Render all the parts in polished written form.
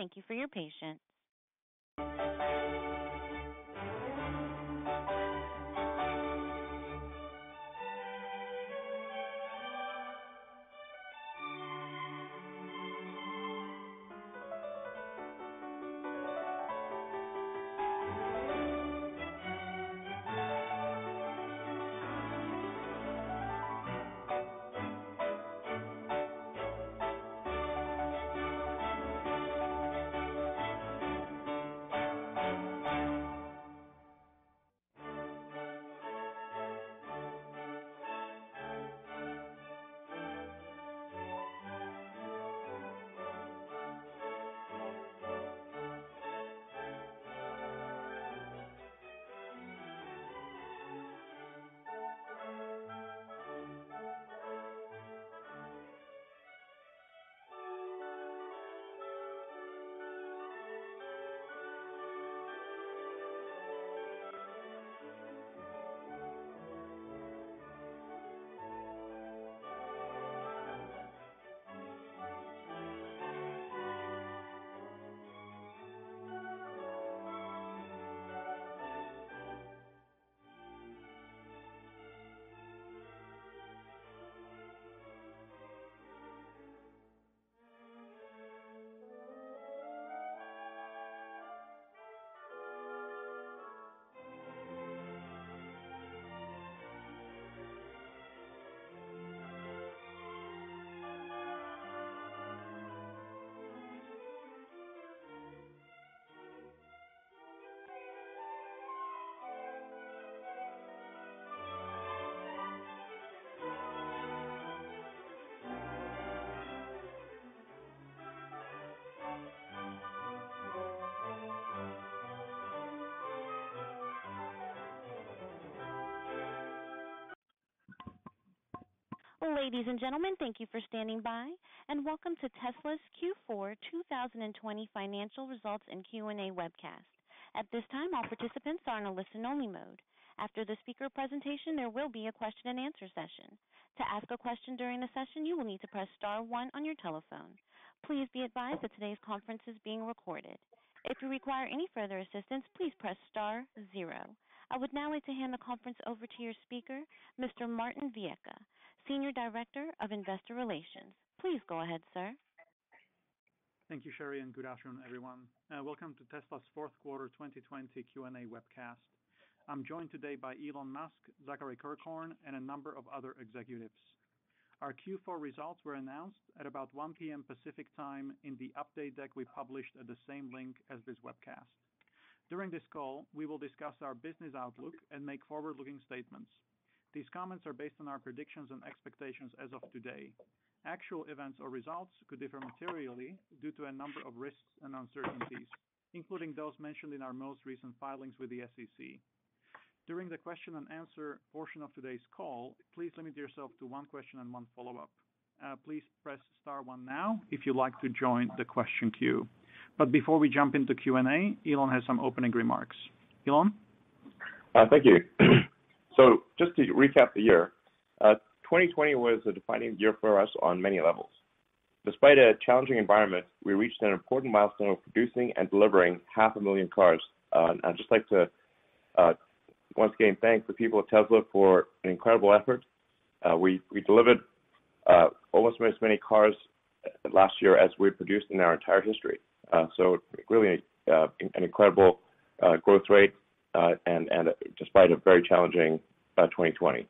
Thank you for your patience. Ladies and gentlemen, thank you for standing by, and welcome to Tesla's Q4 2020 Financial Results and Q&A webcast. At this time, all participants are in a listen-only mode. After the speaker presentation, there will be a question-and-answer session. To ask a question during the session, you will need to press star 1 on your telephone. Please be advised that today's conference is being recorded. If you require any further assistance, please press star 0. I would now like to hand the conference over to your speaker, Mr. Martin Vieca, Senior Director of Investor Relations. Please go ahead, sir. Thank you, Sherry, and good afternoon, everyone. Welcome to Tesla's fourth quarter 2020 Q&A webcast. I'm joined today by Elon Musk, Zachary Kirkhorn, and a number of other executives. Our Q4 results were announced at about 1 p.m. Pacific time in the update deck we published at the same link as this webcast. During this call, we will discuss our business outlook and make forward-looking statements. These comments are based on our predictions and expectations as of today. Actual events or results could differ materially due to a number of risks and uncertainties, including those mentioned in our most recent filings with the SEC. During the question and answer portion of today's call, please limit yourself to one question and one follow-up. Please press star 1 now if you'd like to join the question queue. But before we jump into Q&A, Elon has some opening remarks. Elon? Thank you. So just to recap the year, 2020 was a defining year for us on many levels. Despite a challenging environment, we reached an important milestone of producing and delivering 500,000 cars. And I'd just like to once again thank the people of Tesla for an incredible effort. We delivered almost as many cars last year as we produced in our entire history. So really an incredible growth rate and despite a very challenging 2020.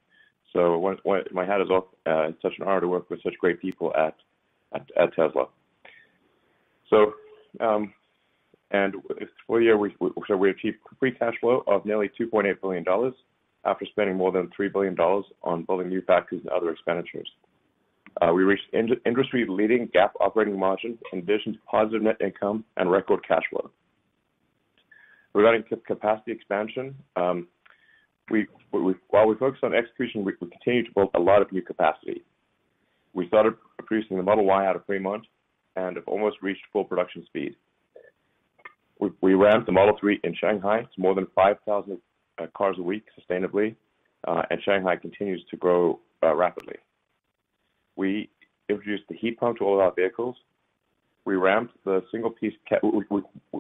So my hat is off. It's such an honor to work with such great people at Tesla. So and for the year, we achieved free cash flow of nearly $2.8 billion after spending more than $3 billion on building new factories and other expenditures. We reached industry-leading GAAP operating margin in addition to positive net income and record cash flow. Regarding capacity expansion, while we focus on execution, we continue to build a lot of new capacity. We started producing the Model Y out of Fremont and have almost reached full production speed. We ramped the Model 3 in Shanghai to more than 5,000 cars a week sustainably, and Shanghai continues to grow rapidly. We introduced the heat pump to all of our vehicles. we ramped the single piece.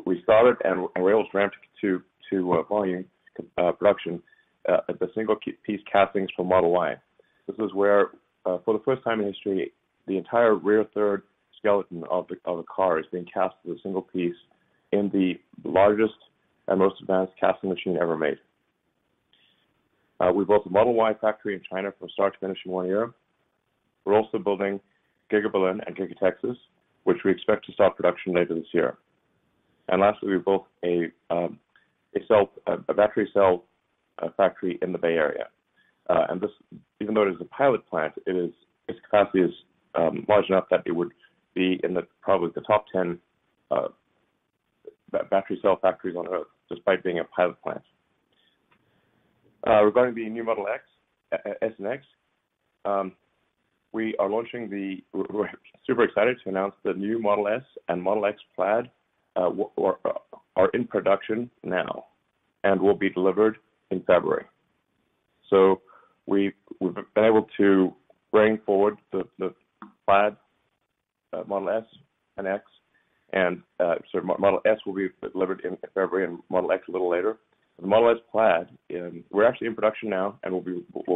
We started and were able to ramp to volume production at the single piece castings for Model Y. This is where, for the first time in history, the entire rear third skeleton of a car is being cast as a single piece in the largest and most advanced casting machine ever made. We built a Model Y factory in China from start to finish in 1 year. We're also building Giga Berlin and Giga Texas, which we expect to start production later this year. And lastly, we built a battery cell factory in the Bay Area. And this, even though it is a pilot plant, it is its capacity is large enough that it would be in the probably the top 10 battery cell factories on Earth, despite being a pilot plant. Regarding the new Model X, S and X, we are launching we're super excited to announce the new Model S and Model X Plaid are in production now and will be delivered in February. So we've been able to bring forward the Plaid, Model S and X, and so Model S will be delivered in February and Model X a little later. The Model S Plaid, we're actually in production now, and we'll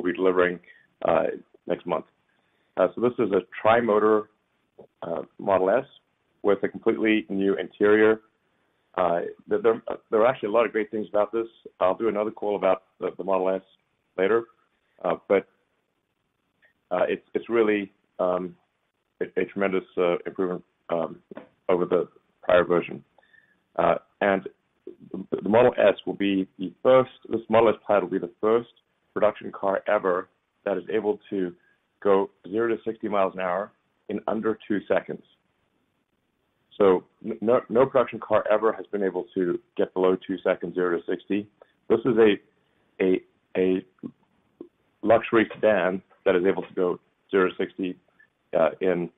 be delivering next month. So this is a tri-motor Model S with a completely new interior. There are actually a lot of great things about this. I'll do another call about the Model S later, but it's really a tremendous improvement over the prior version. And the Model S will be the first, this Model S Plaid will be the first production car ever that is able to go 0 to 60 miles an hour in under 2 seconds. So no production car ever has been able to get below 2 seconds, 0 to 60. This is a luxury sedan that is able to go 0 to 60 in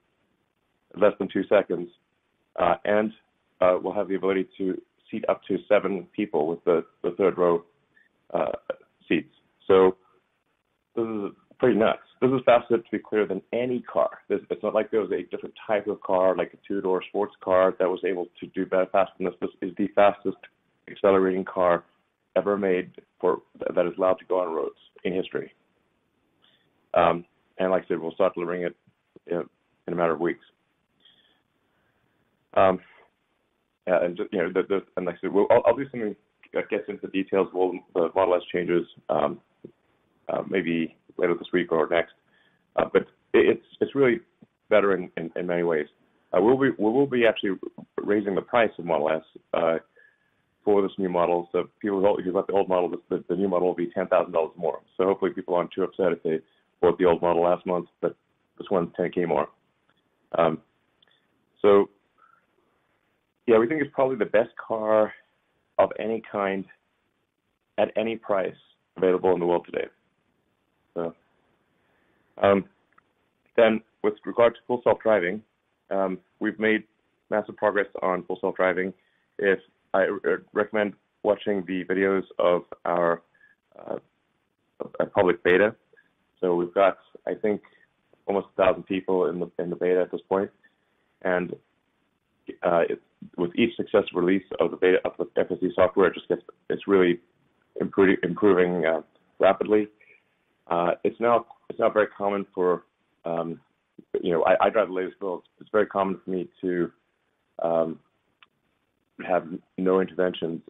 less than 2 seconds, and will have the ability to seat up to 7 people with the third row seats. So this is pretty nuts. This is faster, to be clear, than any car. It's not like there was a different type of car, like a two-door sports car that was able to do better faster than this. This is the fastest accelerating car ever made that is allowed to go on roads in history. And like I said, we'll start delivering it in a matter of weeks. And like I said, I'll do something that gets into the details of all the Model S changes maybe later this week or next. But it's really better in many ways. We will be actually raising the price of Model S for this new model. So people who bought the old model, the new model will be $10,000 more. So hopefully people aren't too upset if they bought the old model last month, but this one's $10K more. So yeah, we think it's probably the best car of any kind at any price available in the world today. So, then, with regard to full self-driving, we've made massive progress on full self-driving. If I recommend watching the videos of our public beta, so we've got, I think, almost 1,000 people in the beta at this point, and with each successive release of the beta of the FSD software, it's really improving rapidly. It's now very common for I drive the latest build. It's very common for me to have no interventions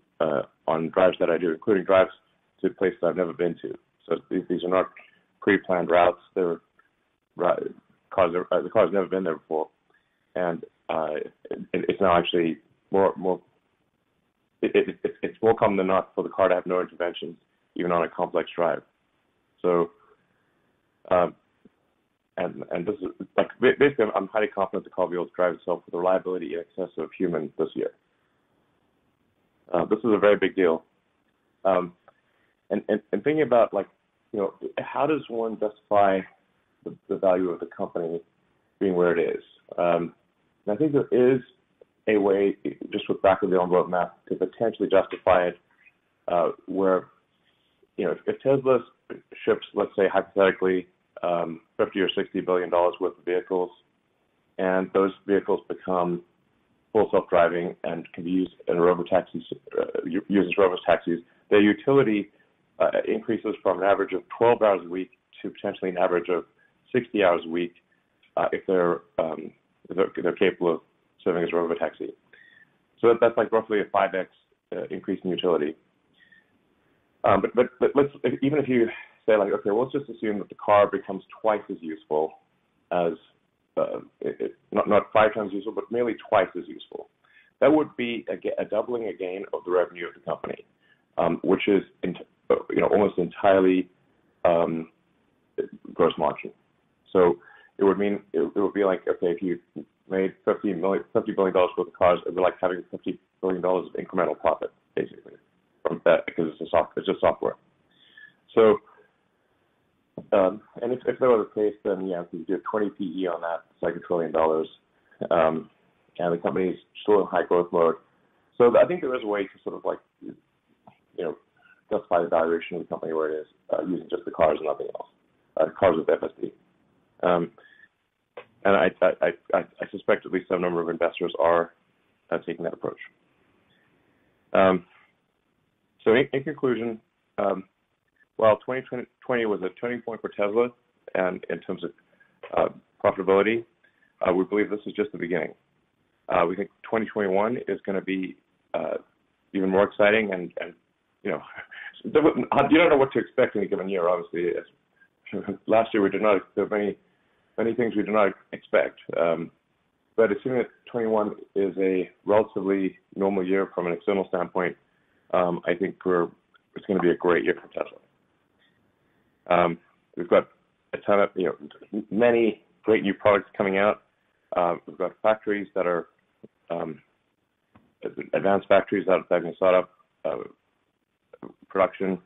on drives that I do, including drives to places I've never been to. So these are not pre-planned routes. They're the car's never been there before, and it's now actually more. It's more common than not for the car to have no interventions, even on a complex drive. So, and this is like basically, I'm highly confident the car will be able to drive itself with a reliability in excess of human this year. This is a very big deal. And thinking about how does one justify the value of the company being where it is? And I think there is a way, just with back of the envelope math, to potentially justify it, where if Tesla ships, let's say hypothetically, $50 or $60 billion worth of vehicles, and those vehicles become full self-driving and can be used in robotaxis, used as robotaxis, their utility increases from an average of 12 hours a week to potentially an average of 60 hours a week if they're capable of serving as a robotaxi. So that's like roughly a 5x increase in utility. But even if you say, like, okay, well, let's just assume that the car becomes twice as useful as, not 5 times useful, but merely twice as useful. That would be a doubling again of the revenue of the company, which is almost entirely gross margin. So it would mean it would be like, okay, if you made $50 billion worth of cars, it would be like having $50 billion of incremental profit, basically, from that, because it's just software. So. And if that were the case, then yeah, if you do a 20 PE on that, it's like $1 trillion, and the company's still in high growth mode. So I think there is a way to sort of like, justify the valuation of the company where it is using just the cars and nothing else, cars with FSD. And I suspect at least some number of investors are taking that approach. So in conclusion. Well, 2020 was a turning point for Tesla, and in terms of profitability, we believe this is just the beginning. We think 2021 is going to be even more exciting, and you don't know what to expect in a given year. Obviously, last year we did not. There were many things we did not expect. But assuming that 21 is a relatively normal year from an external standpoint, I think it's going to be a great year for Tesla. We've got a ton of, many great new products coming out. We've got factories that are advanced factories that are going to start up production.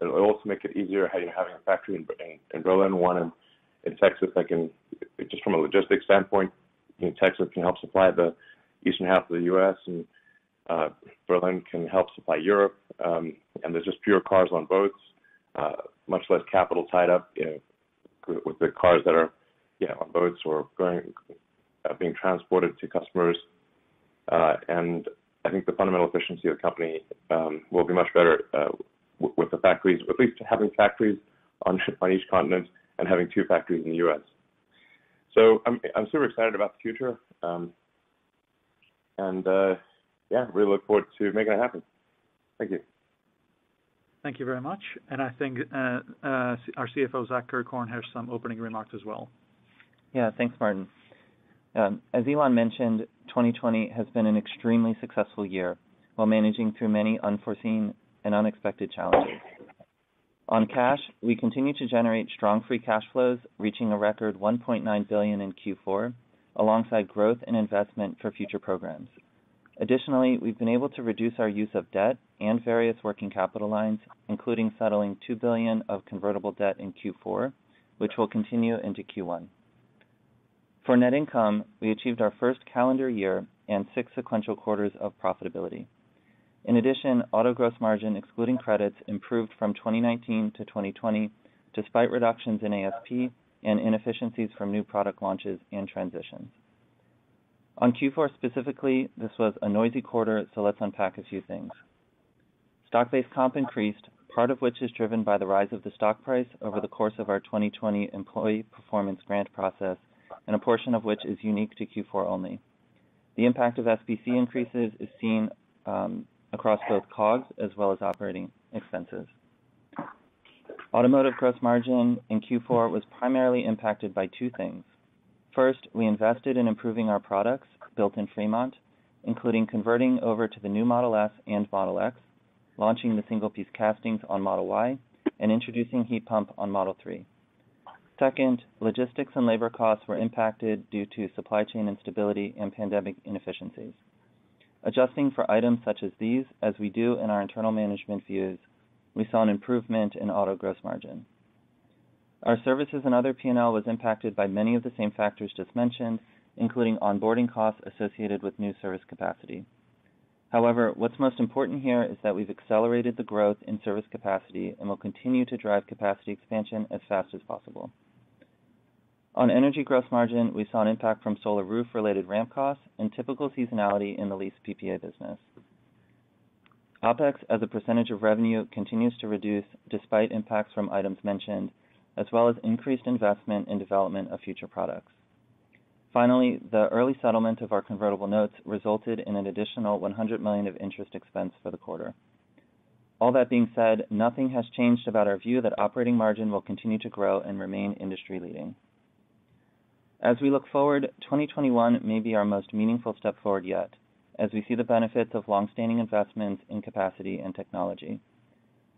It'll also make it easier having a factory in Berlin, one in Texas that can, just from a logistics standpoint, Texas can help supply the eastern half of the U.S. and Berlin can help supply Europe, and there's just fewer cars on boats, much less capital tied up with the cars that are on boats or being transported to customers. And I think the fundamental efficiency of the company will be much better with the factories, at least having factories on each continent and having 2 factories in the U.S. So I'm super excited about the future, yeah, really look forward to making it happen. Thank you. Thank you very much. And I think our CFO, Zach Kirkhorn, has some opening remarks as well. Yeah, thanks, Martin. As Elon mentioned, 2020 has been an extremely successful year while managing through many unforeseen and unexpected challenges. On cash, we continue to generate strong free cash flows, reaching a record $1.9 billion in Q4, alongside growth and investment for future programs. Additionally, we've been able to reduce our use of debt and various working capital lines, including settling $2 billion of convertible debt in Q4, which will continue into Q1. For net income, we achieved our first calendar year and 6 sequential quarters of profitability. In addition, auto gross margin excluding credits improved from 2019 to 2020, despite reductions in ASP and inefficiencies from new product launches and transitions. On Q4 specifically, this was a noisy quarter, so let's unpack a few things. Stock-based comp increased, part of which is driven by the rise of the stock price over the course of our 2020 employee performance grant process, and a portion of which is unique to Q4 only. The impact of SBC increases is seen across both COGS as well as operating expenses. Automotive gross margin in Q4 was primarily impacted by 2 things. First, we invested in improving our products built in Fremont, including converting over to the new Model S and Model X, launching the single-piece castings on Model Y, and introducing heat pump on Model 3. Second, logistics and labor costs were impacted due to supply chain instability and pandemic inefficiencies. Adjusting for items such as these, as we do in our internal management views, we saw an improvement in auto gross margin. Our services and other P&L was impacted by many of the same factors just mentioned, including onboarding costs associated with new service capacity. However, what's most important here is that we've accelerated the growth in service capacity and will continue to drive capacity expansion as fast as possible. On energy gross margin, we saw an impact from solar roof-related ramp costs and typical seasonality in the lease PPA business. OPEX as a percentage of revenue continues to reduce despite impacts from items mentioned, as well as increased investment in development of future products. Finally, the early settlement of our convertible notes resulted in an additional $100 million of interest expense for the quarter. All that being said, nothing has changed about our view that operating margin will continue to grow and remain industry-leading. As we look forward, 2021 may be our most meaningful step forward yet, as we see the benefits of long-standing investments in capacity and technology.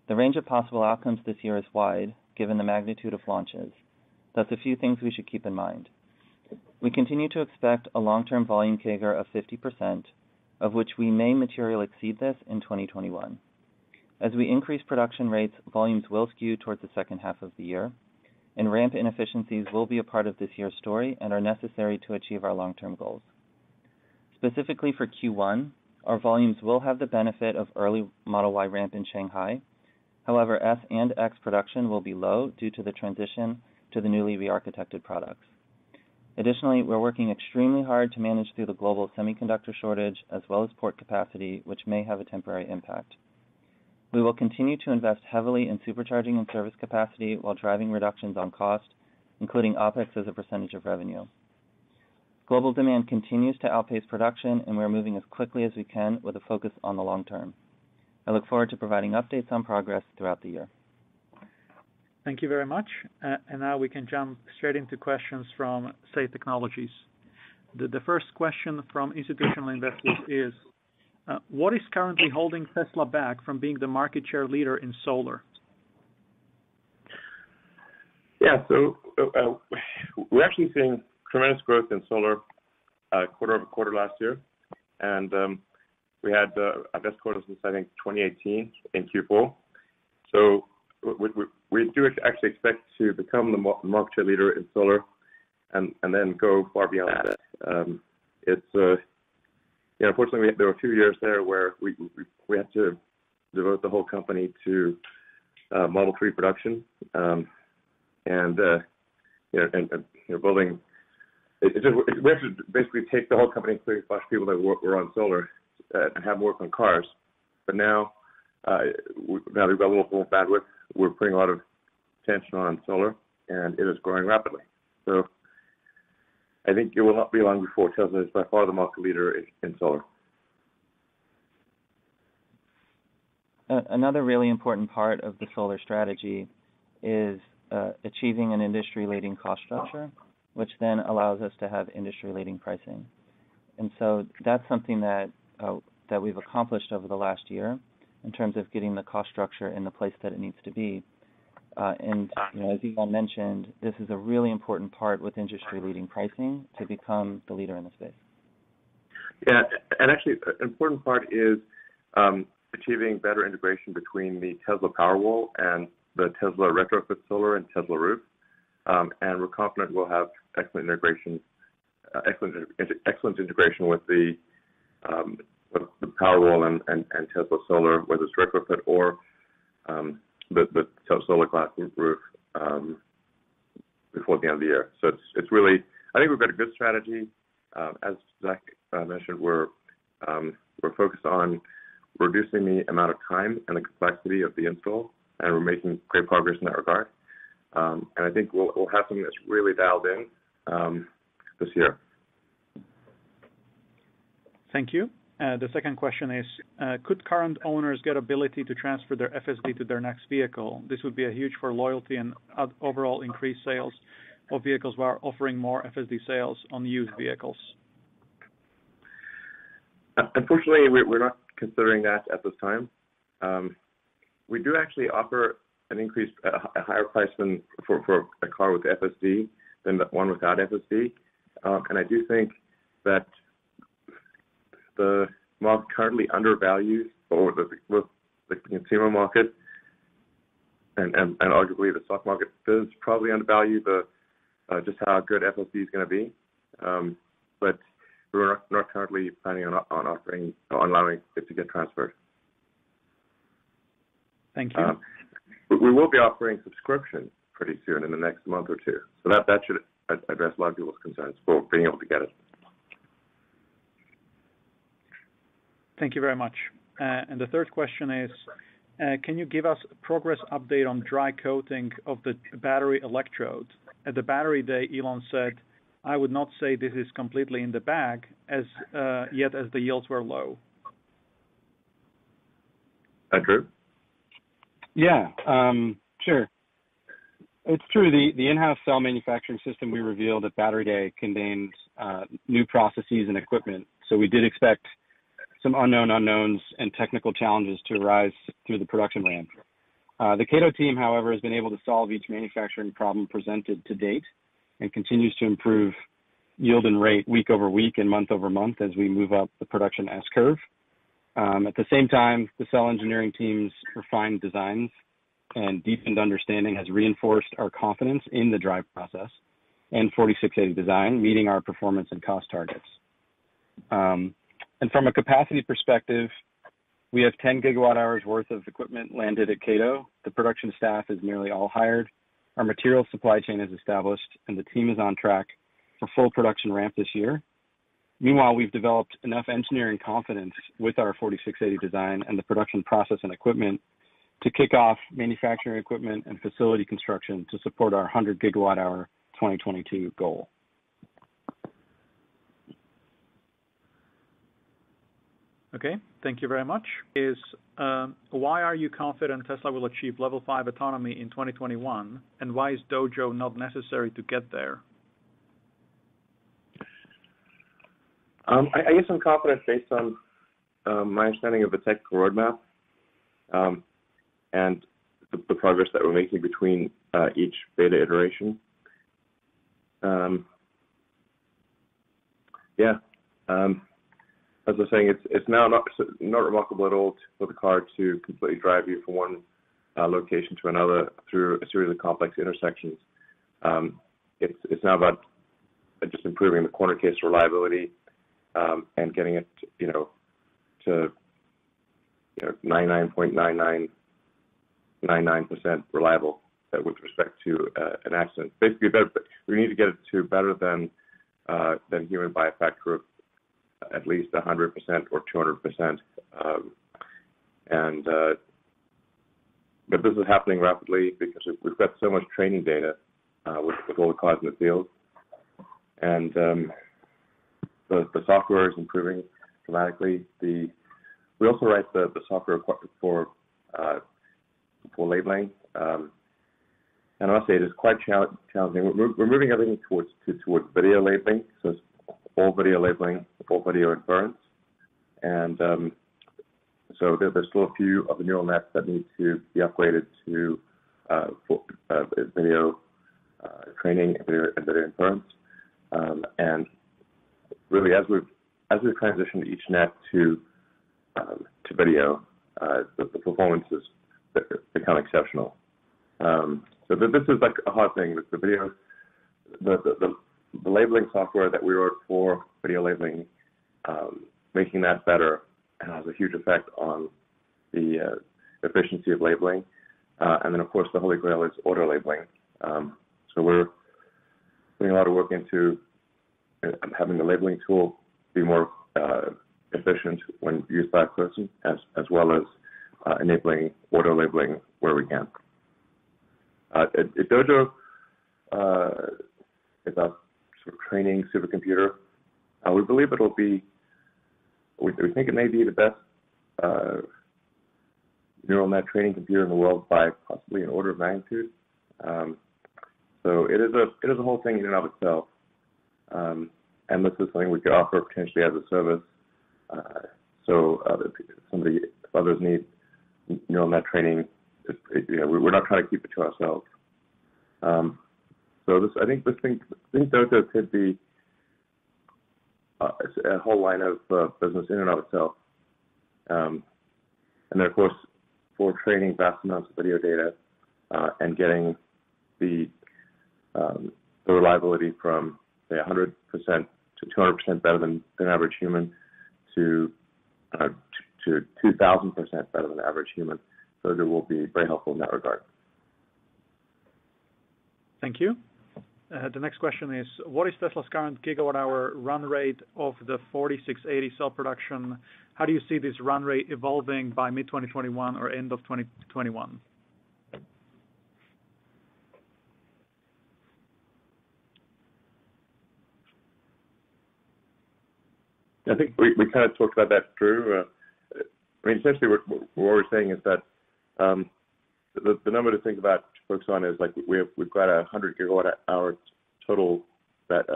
The range of possible outcomes this year is wide, given the magnitude of launches. Thus, a few things we should keep in mind. We continue to expect a long-term volume CAGR of 50%, of which we may materially exceed this in 2021. As we increase production rates, volumes will skew towards the second half of the year, and ramp inefficiencies will be a part of this year's story and are necessary to achieve our long-term goals. Specifically for Q1, our volumes will have the benefit of early Model Y ramp in Shanghai. However, S and X production will be low due to the transition to the newly re-architected products. Additionally, we're working extremely hard to manage through the global semiconductor shortage as well as port capacity, which may have a temporary impact. We will continue to invest heavily in supercharging and service capacity while driving reductions on cost, including OPEX as a percentage of revenue. Global demand continues to outpace production, and we're moving as quickly as we can with a focus on the long term. I look forward to providing updates on progress throughout the year. Thank you very much. And now we can jump straight into questions from Say Technologies. The first question from institutional investors is, what is currently holding Tesla back from being the market share leader in solar? Yeah, so we're actually seeing tremendous growth in solar quarter over quarter last year. And we had our best quarter since, I think, 2018 in Q4. So we do actually expect to become the market share leader in solar and then go far beyond that. Yeah, unfortunately, there were a few years there where we had to devote the whole company to Model 3 production, building. We have to basically take the whole company, including Bosch people that were on solar, and have work on cars. But now, now we've got a little more bandwidth. We're putting a lot of attention on solar, and it is growing rapidly. So I think it will not be long before Tesla is by far the market leader in solar. Another really important part of the solar strategy is achieving an industry-leading cost structure, which then allows us to have industry-leading pricing. And so that's something that that we've accomplished over the last year in terms of getting the cost structure in the place that it needs to be. And as Elon mentioned, this is a really important part with industry-leading pricing to become the leader in the space. Yeah, and actually, an important part is achieving better integration between the Tesla Powerwall and the Tesla retrofit solar and Tesla roof. And we're confident we'll have excellent integration, excellent integration with the Powerwall and Tesla solar, whether it's retrofit or the solar glass roof before the end of the year. So it's really, I think we've got a good strategy. As Zach mentioned, we're focused on reducing the amount of time and the complexity of the install, and we're making great progress in that regard. And I think we'll have something that's really dialed in this year. Thank you. The second question is, could current owners get ability to transfer their FSD to their next vehicle? This would be a huge for loyalty and overall increased sales of vehicles while offering more FSD sales on used vehicles. Unfortunately, we're not considering that at this time. We do actually offer an increased, a higher price than for a car with FSD than one without FSD. And I do think that the market currently undervalues, or the consumer market, and arguably the stock market does probably undervalue the just how good FSD is going to be. But we're not currently planning on offering, on allowing it to get transferred. Thank you. We will be offering subscription pretty soon in the next month or two, so that should address a lot of people's concerns for being able to get it. Thank you very much. And the third question is, can you give us a progress update on dry coating of the battery electrode? At the battery day, Elon said, I would not say this is completely in the bag, as yet as the yields were low. Andrew? Yeah, sure. It's true. The in-house cell manufacturing system we revealed at Battery Day contained new processes and equipment. So we did expect some unknown unknowns and technical challenges to arise through the production ramp. The Kato team, however, has been able to solve each manufacturing problem presented to date and continues to improve yield and rate week over week and month over month as we move up the production S-curve. At the same time, the cell engineering team's refined designs and deepened understanding has reinforced our confidence in the drive process and 4680 design, meeting our performance and cost targets. And from a capacity perspective, we have 10 gigawatt hours worth of equipment landed at Kato. The production staff is nearly all hired. Our material supply chain is established, and the team is on track for full production ramp this year. Meanwhile, we've developed enough engineering confidence with our 4680 design and the production process and equipment to kick off manufacturing equipment and facility construction to support our 100 gigawatt hour 2022 goal. Okay, thank you very much. Is why are you confident Tesla will achieve level 5 autonomy in 2021, and why is Dojo not necessary to get there? I guess I'm confident based on my understanding of the technical roadmap and the progress that we're making between each beta iteration. As I was saying, it's now not remarkable at all for the car to completely drive you from one location to another through a series of complex intersections. It's now about just improving the corner case reliability and getting it, to 99.9999% reliable with respect to an accident. Basically, we need to get it to better than human by a factor of at least 100% or 200%. But this is happening rapidly because we've got so much training data with all the cars in the field. And the software is improving dramatically. We also write the software for labeling. And I must say it is quite challenging. We're moving everything towards video labeling. So it's all video labeling, all video inference, and so there's still a few of the neural nets that need to be upgraded to video training and video inference. And really, as we've transitioned each net to video, the performance has become exceptional. So this is like a hard thing. The video, the labeling software that we wrote for video labeling, making that better has a huge effect on the efficiency of labeling. And then, of course, the holy grail is auto labeling. So we're putting a lot of work into having the labeling tool be more efficient when used by a person, as well as enabling auto labeling where we can. At Dojo, it's our sort of training supercomputer. We believe it'll be, we think it may be the best neural net training computer in the world by possibly an order of magnitude. So it is a whole thing in and of itself. And this is something we could offer potentially as a service. If others need neural net training, we're not trying to keep it to ourselves. I think Dojo could be a whole line of business in and of itself. And then, of course, for training vast amounts of video data and getting the reliability from, say, 100% to 200% better than average human to 2,000% better than average human. So it will be very helpful in that regard. Thank you. The next question is, what is Tesla's current gigawatt-hour run rate of the 4680 cell production? How do you see this run rate evolving by mid-2021 or end of 2021? I think we kind of talked about that, Drew. I mean, essentially what we're saying is that the number to think about, to focus on, is like we've got 100 gigawatt hour total that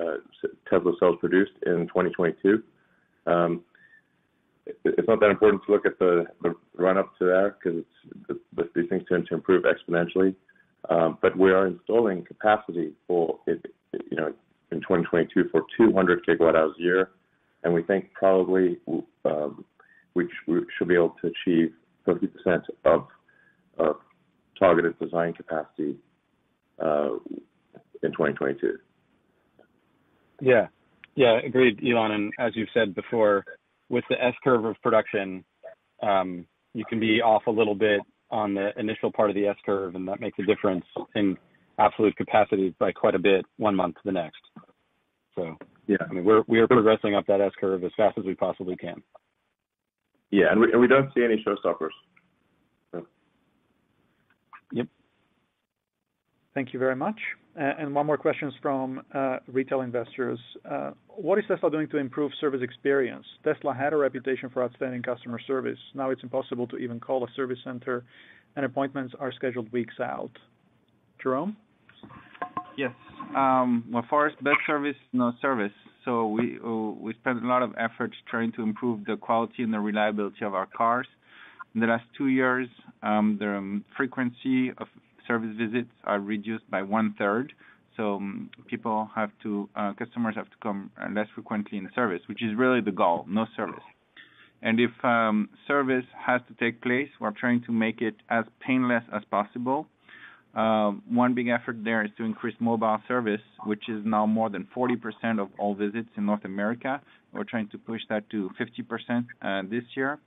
Tesla cells produced in 2022. It's not that important to look at the run up to there because these things tend to improve exponentially. But we are installing capacity for it, you know, in 2022 for 200 gigawatt hours a year, and we think probably we should be able to achieve 50% of targeted design capacity in 2022. Yeah, agreed, Elon. And as you've said before, with the S-curve of production, you can be off a little bit on the initial part of the S-curve, and that makes a difference in absolute capacity by quite a bit one month to the next. So, yeah, I mean, we are progressing up that S-curve as fast as we possibly can. Yeah, and we don't see any showstoppers. Yep. Thank you very much. And one more question from retail investors. What is Tesla doing to improve service experience? Tesla had a reputation for outstanding customer service. Now it's impossible to even call a service center, and appointments are scheduled weeks out. Jerome? Yes. Well, first, best service, no service. So we spent a lot of effort trying to improve the quality and the reliability of our cars. In the last 2 years, the frequency of service visits are reduced by 1/3. So customers have to come less frequently in service, which is really the goal, no service. And if service has to take place, we're trying to make it as painless as possible. One big effort there is to increase mobile service, which is now more than 40% of all visits in North America. We're trying to push that to 50% this year.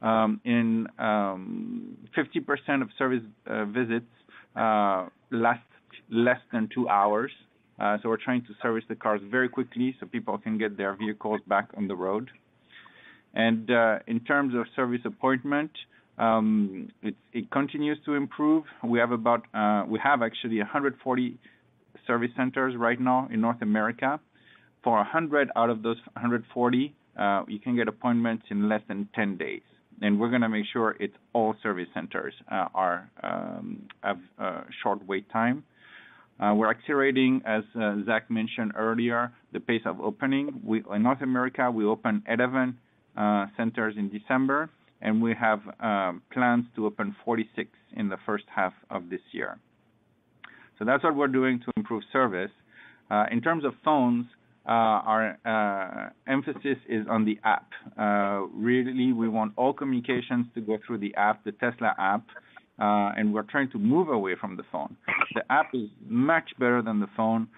50% of service visits last less than 2 hours. So we're trying to service the cars very quickly so people can get their vehicles back on the road. And in terms of service appointment, it continues to improve. We have actually 140 service centers right now in North America. For 100 out of those 140, you can get appointments in less than 10 days. And we're going to make sure it's all service centers have short wait time. We're accelerating, as Zach mentioned earlier, the pace of opening. In North America, we opened 11 centers in December, and we have plans to open 46 in the first half of this year. So that's what we're doing to improve service. In terms of phones, our emphasis is on the app. Really, we want all communications to go through the app, the Tesla app, and we're trying to move away from the phone. The app is much better than the phone.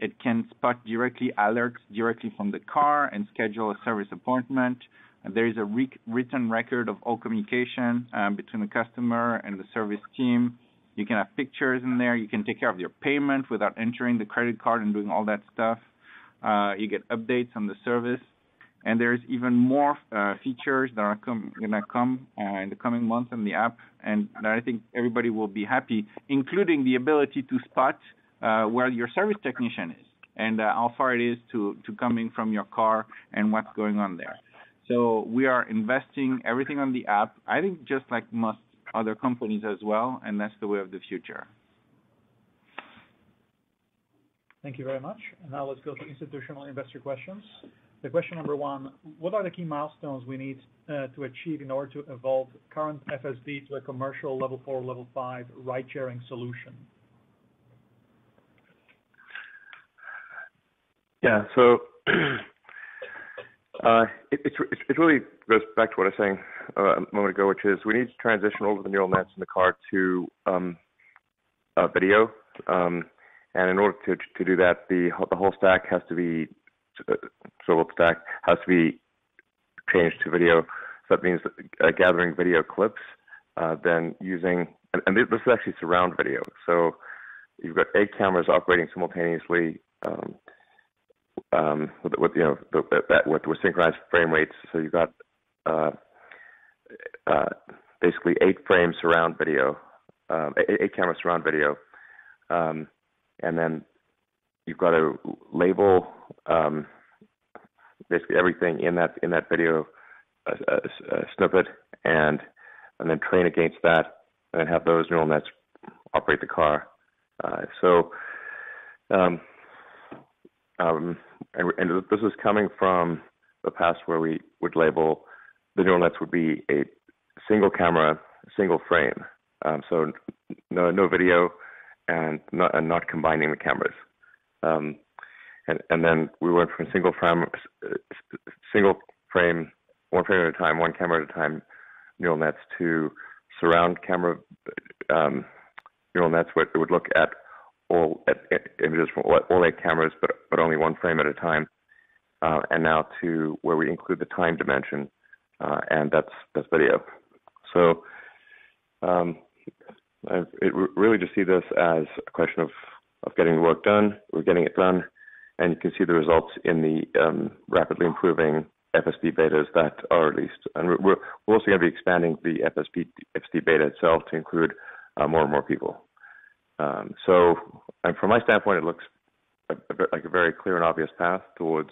It can spot alerts directly from the car and schedule a service appointment. There is a written record of all communication between the customer and the service team. You can have pictures in there. You can take care of your payment without entering the credit card and doing all that stuff. You get updates on the service, and there's even more features that are going to come in the coming months on the app, and I think everybody will be happy, including the ability to spot where your service technician is and how far it is to coming from your car and what's going on there. So we are investing everything on the app, I think, just like most other companies as well, and that's the way of the future. Thank you very much. And now let's go to institutional investor questions. The question number one, what are the key milestones we need to achieve in order to evolve current FSD to a commercial level 4, level 5 ride-sharing solution? Yeah, so it really goes back to what I was saying a moment ago, which is we need to transition all of the neural nets in the car to video. And in order to do that, the whole stack has to be changed to video. So that means gathering video clips, then using and this is actually surround video. So you've got 8 cameras operating simultaneously with synchronized frame rates. So you've got basically 8 frames surround video, 8 cameras surround video, and then you've got to label basically everything in that video snippet, and then train against that, and then have those neural nets operate the car. And this is coming from the past where we would label the neural nets would be a single camera, single frame. So no video, and not combining the cameras. And then we went from single frame, one frame at a time, one camera at a time, neural nets to surround camera neural nets, where it would look at all at images from all 8 cameras, but only one frame at a time. And now to where we include the time dimension, and that's video. So I really just see this as a question of getting the work done. We're getting it done, and you can see the results in the rapidly improving FSD betas that are released. And we're also going to be expanding the FSD beta itself to include more and more people. And from my standpoint, it looks like a very clear and obvious path towards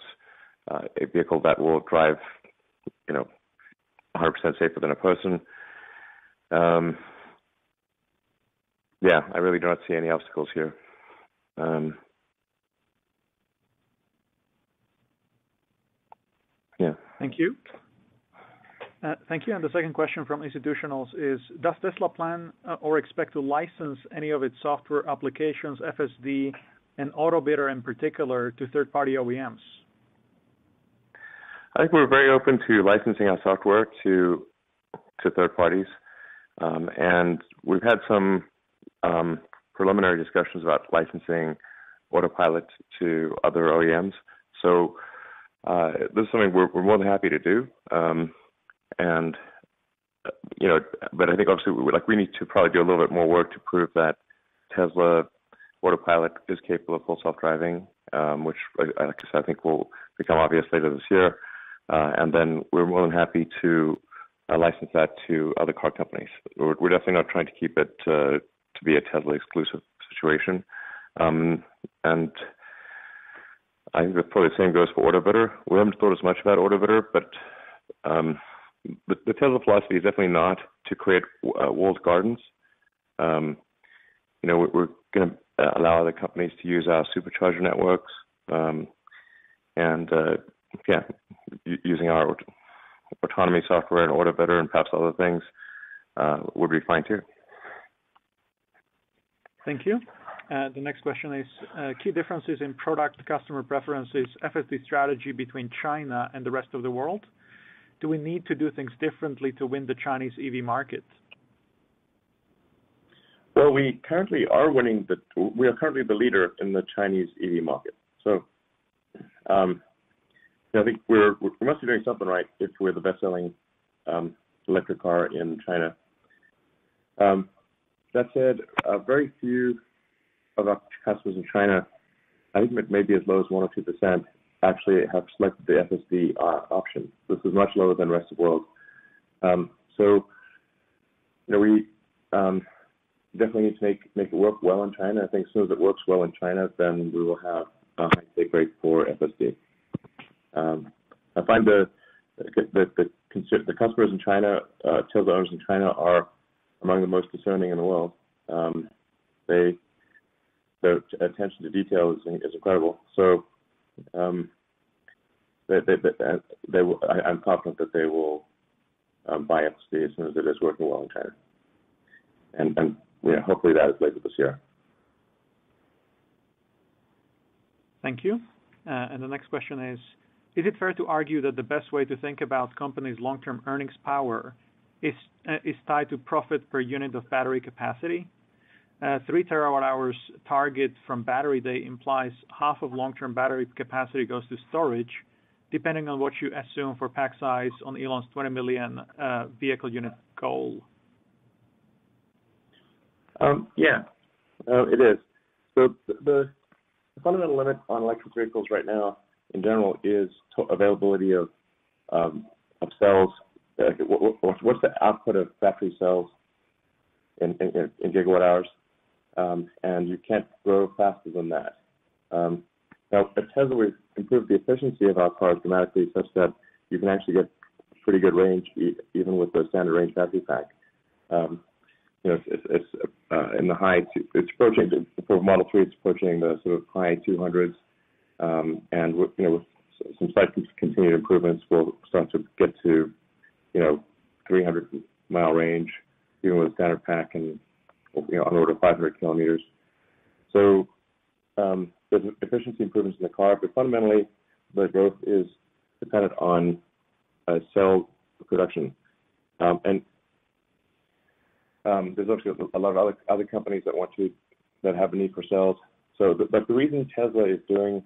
a vehicle that will drive, 100% safer than a person. I really do not see any obstacles here. Thank you. Thank you. And the second question from institutionals is, does Tesla plan or expect to license any of its software applications, FSD, and AutoBidder in particular, to third-party OEMs? I think we're very open to licensing our software to third parties. And we've had some preliminary discussions about licensing Autopilot to other OEMs. So this is something we're more than happy to do. But I think obviously we need to probably do a little bit more work to prove that Tesla Autopilot is capable of full self-driving, which, like I said, I think will become obvious later this year. And then we're more than happy to license that to other car companies. We're definitely not trying to keep it to be a Tesla exclusive situation. And I think that's probably the same goes for AutoBidder. We haven't thought as much about AutoBidder, but the Tesla philosophy is definitely not to create walled gardens. We're going to allow other companies to use our supercharger networks, using our autonomy software and AutoBidder and perhaps other things would be fine too. Thank you. The next question is, key differences in product customer preferences, FSD strategy between China and the rest of the world. Do we need to do things differently to win the Chinese EV market? Well, we currently are currently the leader in the Chinese EV market. So I think we must be doing something right if we're the best-selling electric car in China. That said, very few of our customers in China, I think it may be as low as 1 or 2%, actually have selected the FSD option. This is much lower than the rest of the world. We definitely need to make it work well in China. I think as soon as it works well in China, then we will have a high take rate for FSD. I find the customers in China, Tesla owners in China, are among the most discerning in the world. Their attention to detail is incredible. So I'm confident that they will buy FSD as soon as it is working well in China. And hopefully that is later this year. Thank you. And the next question is it fair to argue that the best way to think about companies' long-term earnings power is tied to profit per unit of battery capacity? 3 terawatt hours target from battery day implies half of long-term battery capacity goes to storage, depending on what you assume for pack size on Elon's 20 million vehicle unit goal. It is. So the fundamental limit on electric vehicles right now in general is availability of cells. What's the output of battery cells in gigawatt hours? And you can't grow faster than that. Now, at Tesla, we've improved the efficiency of our cars dramatically such that you can actually get pretty good range even with the standard range battery pack. It's in the high, it's approaching, for Model 3, it's approaching the sort of high 200s. And with some slight continued improvements, we'll start to get to, 300-mile range, even with a standard pack, and on order of 500 kilometers. So there's efficiency improvements in the car, but fundamentally, the growth is dependent on cell production. There's obviously a lot of other companies that have a need for cells. So, but the reason Tesla is doing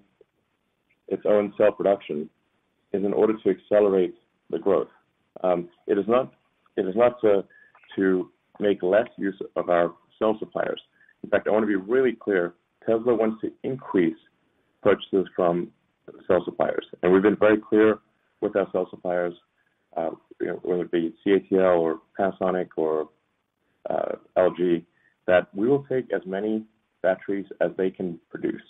its own cell production is in order to accelerate the growth. It is not to make less use of our cell suppliers. In fact, I want to be really clear. Tesla wants to increase purchases from cell suppliers, and we've been very clear with our cell suppliers, whether it be CATL or Panasonic or LG, that we will take as many batteries as they can produce.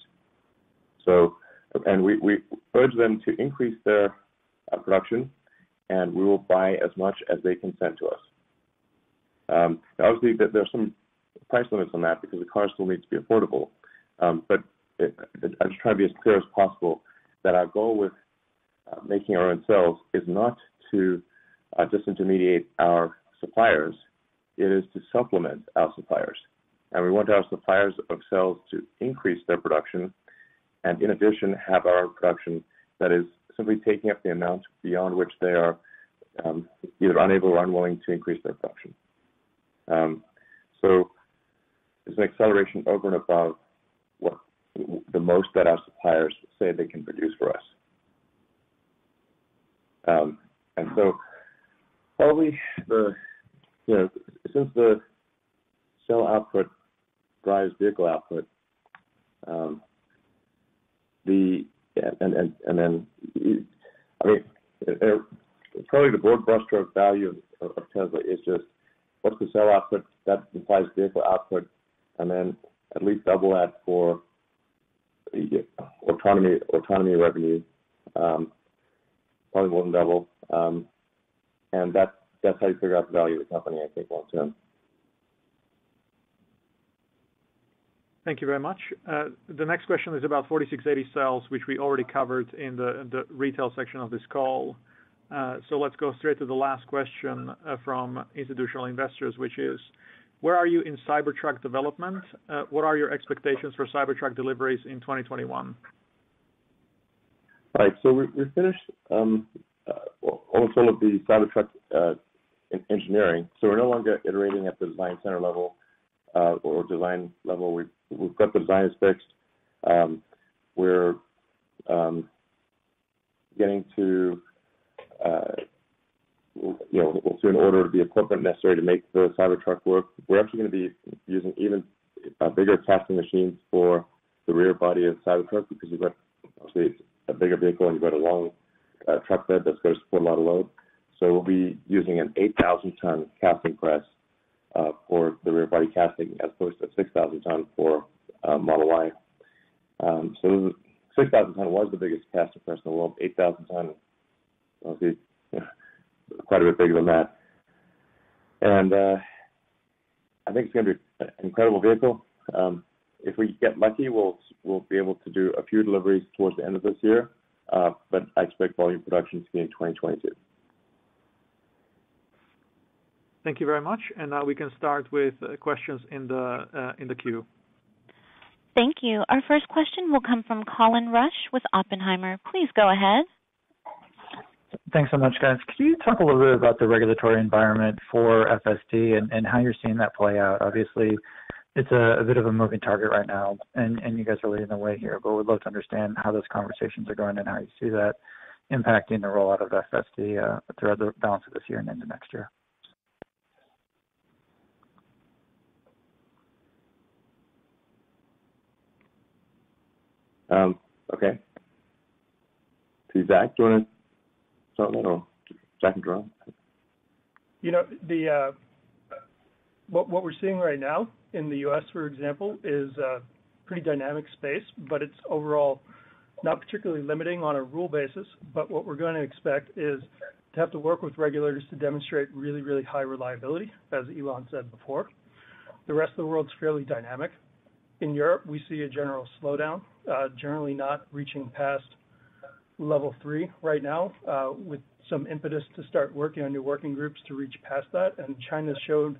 So, and we urge them to increase their production, and we will buy as much as they can send to us. Obviously, there are some price limits on that because the car still needs to be affordable. But I'm just trying to be as clear as possible that our goal with making our own cells is not to disintermediate our suppliers. It is to supplement our suppliers. And we want our suppliers of cells to increase their production and, in addition, have our own production that is simply taking up the amount beyond which they are either unable or unwilling to increase their production. So it's an acceleration over and above what the most that our suppliers say they can produce for us. And so probably since the cell output drives vehicle output, probably the broad brushstroke value of Tesla is just what's the cell output that implies vehicle output, and then at least double that for autonomy revenue, probably more than double, and that's how you figure out the value of the company, I think, long term. Thank you very much. The next question is about 4680 cells, which we already covered in the retail section of this call. So let's go straight to the last question from institutional investors, which is, where are you in Cybertruck development? What are your expectations for Cybertruck deliveries in 2021? All right, so we finished almost all of the Cybertruck engineering. So we're no longer iterating at the design center level or design level. We've got the design is fixed. We're getting to we'll soon order the equipment necessary to make the Cybertruck work. We're actually going to be using even bigger casting machines for the rear body of Cybertruck because you've got obviously a bigger vehicle and you've got a long truck bed that's going to support a lot of load. So we'll be using an 8,000-ton casting press for the rear body casting as opposed to 6,000-ton for Model Y. So 6,000-ton was the biggest casting press in the world. 8,000-ton obviously, quite a bit bigger than that. And I think it's going to be an incredible vehicle. If we get lucky, we'll be able to do a few deliveries towards the end of this year, but I expect volume production to be in 2022. Thank you very much. And now we can start with questions in the queue. Thank you. Our first question will come from Colin Rush with Oppenheimer. Please go ahead. Thanks so much, guys. Could you talk a little bit about the regulatory environment for FSD and how you're seeing that play out? Obviously, it's a bit of a moving target right now, and you guys are leading the way here, but we'd love to understand how those conversations are going and how you see that impacting the rollout of FSD throughout the balance of this year and into next year. Okay. So Zach, do you want to start that, or Zach and Jerome? You know, the what we're seeing right now in the U.S., for example, is a pretty dynamic space, but it's overall not particularly limiting on a rule basis. But what we're going to expect is to have to work with regulators to demonstrate really, really high reliability, as Elon said before. The rest of the world's fairly dynamic. In Europe, we see a general slowdown, generally not reaching past level 3 right now, with some impetus to start working on new working groups to reach past that. And China showed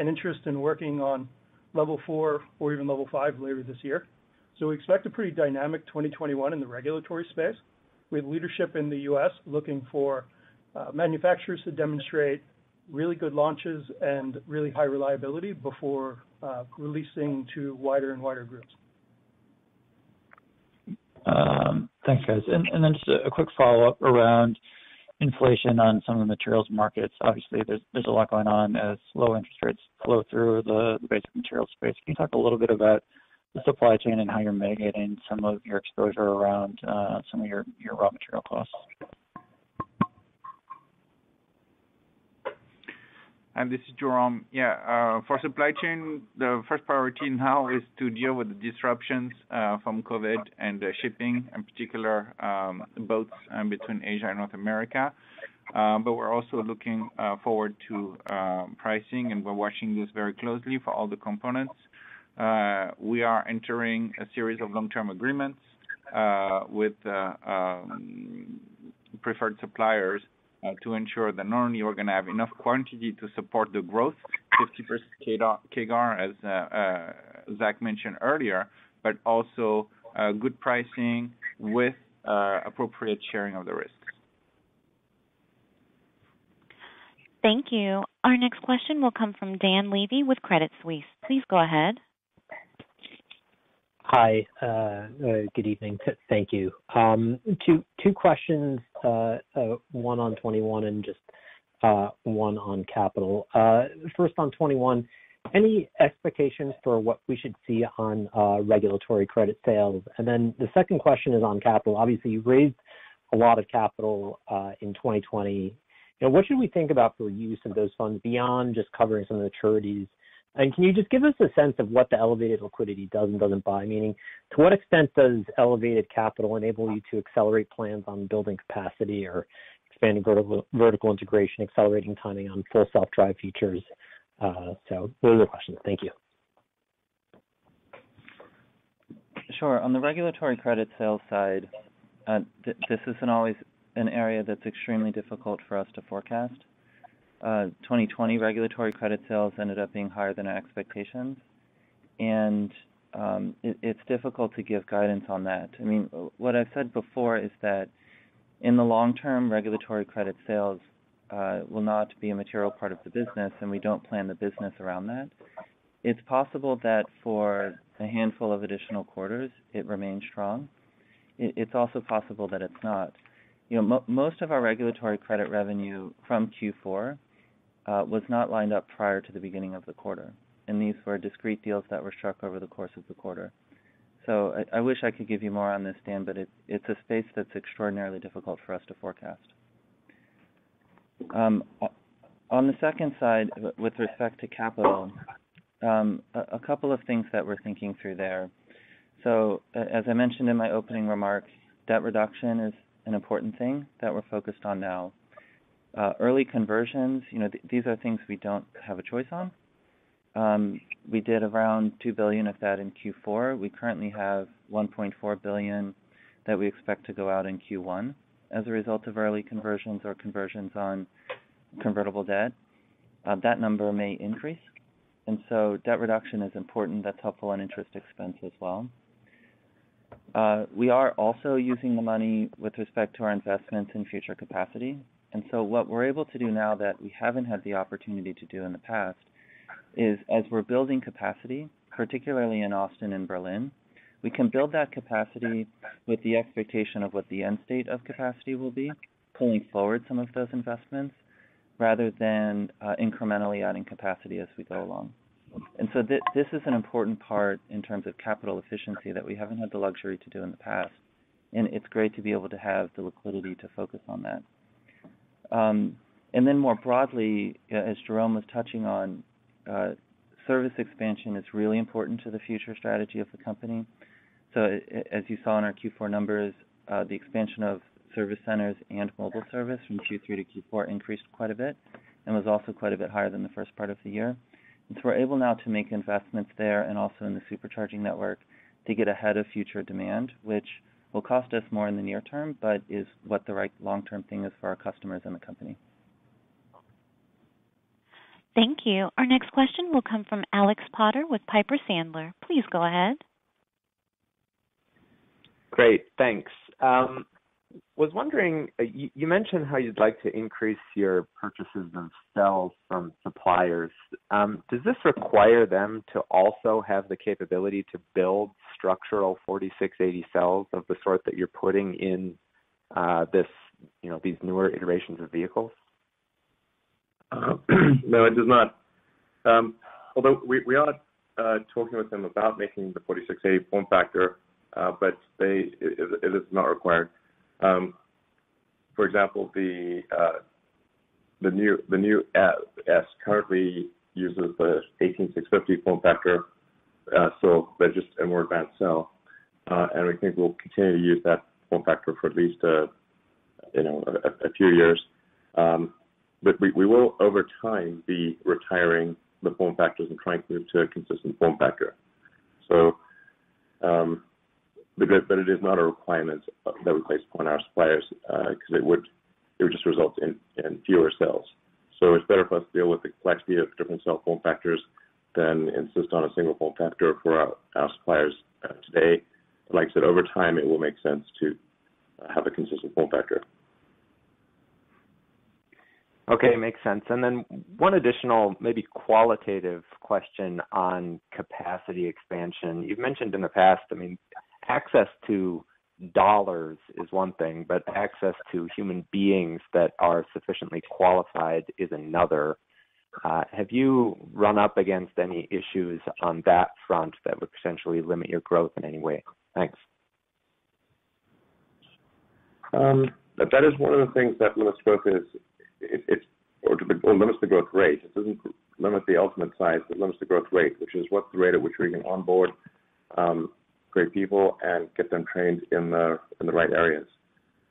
an interest in working on level 4 or even level 5 later this year. So we expect a pretty dynamic 2021 in the regulatory space, with leadership in the US looking for manufacturers to demonstrate really good launches and really high reliability before releasing to wider and wider groups. Thanks, guys. And then just a quick follow-up around inflation on some of the materials markets. Obviously, there's a lot going on as low interest rates flow through the basic materials space. Can you talk a little bit about the supply chain and how you're mitigating some of your exposure around some of your raw material costs? And this is Jerome. For supply chain, the first priority now is to deal with the disruptions from COVID and shipping, in particular boats between Asia and North America. But we're also looking forward to pricing, and we're watching this very closely for all the components. We are entering a series of long-term agreements with preferred suppliers to ensure that not only we're going to have enough quantity to support the growth, 50% CAGR, as Zach mentioned earlier, but also good pricing with appropriate sharing of the risks. Thank you. Our next question will come from Dan Levy with Credit Suisse. Please go ahead. Hi. Good evening. Thank you. Two questions, one on 21 and just one on capital. First on 21, any expectations for what we should see on regulatory credit sales? And then the second question is on capital. Obviously, you raised a lot of capital in 2020. You know, what should we think about for use of those funds beyond just covering some of the maturities? And can you just give us a sense of what the elevated liquidity does and doesn't buy? Meaning, to what extent does elevated capital enable you to accelerate plans on building capacity or expanding vertical integration, accelerating timing on full self-drive features? So those are the questions. Thank you. Sure. On the regulatory credit sales side, this isn't always an area that's extremely difficult for us to forecast. 2020 regulatory credit sales ended up being higher than our expectations, and it's difficult to give guidance on that. I mean, what I've said before is that in the long term, regulatory credit sales will not be a material part of the business, and we don't plan the business around that. It's possible that for a handful of additional quarters, it remains strong. It's also possible that it's not. You know, most of our regulatory credit revenue from Q4 was not lined up prior to the beginning of the quarter, and these were discrete deals that were struck over the course of the quarter. So I wish I could give you more on this, Dan, but it's a space that's extraordinarily difficult for us to forecast. On the second side, with respect to capital, a couple of things that we're thinking through there. So as I mentioned in my opening remarks, debt reduction is an important thing that we're focused on now. Early conversions, you know, these are things we don't have a choice on. We did around $2 billion of that in Q4. We currently have $1.4 billion that we expect to go out in Q1 as a result of early conversions or conversions on convertible debt. That number may increase. And so debt reduction is important. That's helpful on interest expense as well. We are also using the money with respect to our investments in future capacity. And so what we're able to do now that we haven't had the opportunity to do in the past is, as we're building capacity, particularly in Austin and Berlin, we can build that capacity with the expectation of what the end state of capacity will be, pulling forward some of those investments rather than incrementally adding capacity as we go along. And so this is an important part in terms of capital efficiency that we haven't had the luxury to do in the past. And it's great to be able to have the liquidity to focus on that. And then more broadly, as Jerome was touching on, service expansion is really important to the future strategy of the company. So as you saw in our Q4 numbers, the expansion of service centers and mobile service from Q3 to Q4 increased quite a bit and was also quite a bit higher than the first part of the year. And so we're able now to make investments there and also in the supercharging network to get ahead of future demand, which will cost us more in the near term, but is what the right long-term thing is for our customers and the company. Thank you. Our next question will come from Alex Potter with Piper Sandler. Please go ahead. Great, thanks. Was wondering, you mentioned how you'd like to increase your purchases of cells from suppliers. Does this require them to also have the capability to build structural 4680 cells of the sort that you're putting in these newer iterations of vehicles? No, it does not. Although we are talking with them about making the 4680 form factor, but it is not required. For example, the new S currently uses the 18650 form factor, so they're just a more advanced cell, and we think we'll continue to use that form factor for at least a few years. But we will over time be retiring the form factors and trying to move to a consistent form factor. So. But it is not a requirement that we place upon our suppliers because it would just result in fewer cells. So it's better for us to deal with the complexity of different cell form factors than insist on a single form factor for our suppliers today. But like I said, over time it will make sense to have a consistent form factor. Okay, makes sense. And then one additional, maybe qualitative question on capacity expansion. You've mentioned in the past, access to dollars is one thing, but access to human beings that are sufficiently qualified is another. Have you run up against any issues on that front that would potentially limit your growth in any way? Thanks. That is one of the things that limits growth limits the growth rate. It doesn't limit the ultimate size, it limits the growth rate, which is what's the rate at which we can onboard great people and get them trained in the right areas.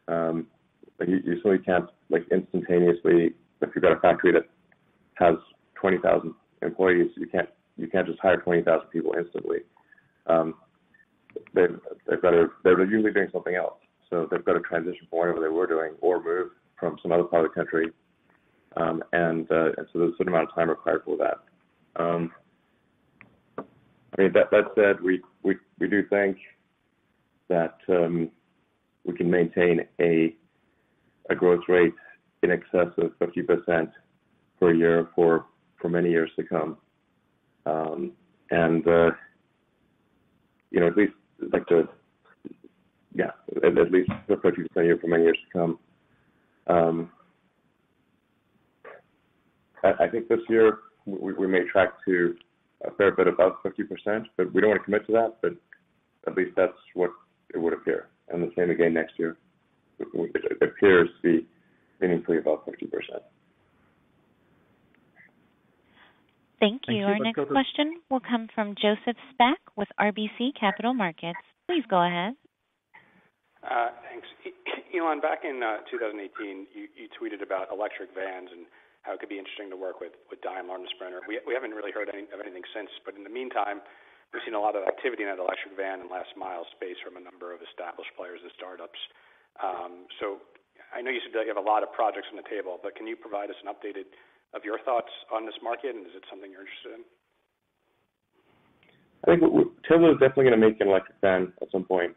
But you certainly can't instantaneously. If you've got a factory that has 20,000 employees, you can't just hire 20,000 people instantly. They're usually doing something else, so they've got to transition from whatever they were doing or move from some other part of the country, and so there's a certain amount of time required for that. That said, we do think that we can maintain a growth rate in excess of 50% per year for many years to come, at least 50% a year for many years to come. I think this year we may track to a fair bit above 50%, but we don't want to commit to that, but at least that's what it would appear. And the same again next year. It appears to be meaningfully above 50%. Thank you. Our next question will come from Joseph Spack with RBC Capital Markets. Please go ahead. Thanks. Elon, back in 2018, you tweeted about electric vans and how it could be interesting to work with Daimler and Sprinter. We haven't really heard of anything since, but in the meantime, we've seen a lot of activity in that electric van and last mile space from a number of established players and startups. So I know you said that you have a lot of projects on the table, but can you provide us an updated of your thoughts on this market, and is it something you're interested in? I think Tesla is definitely going to make an electric van at some point.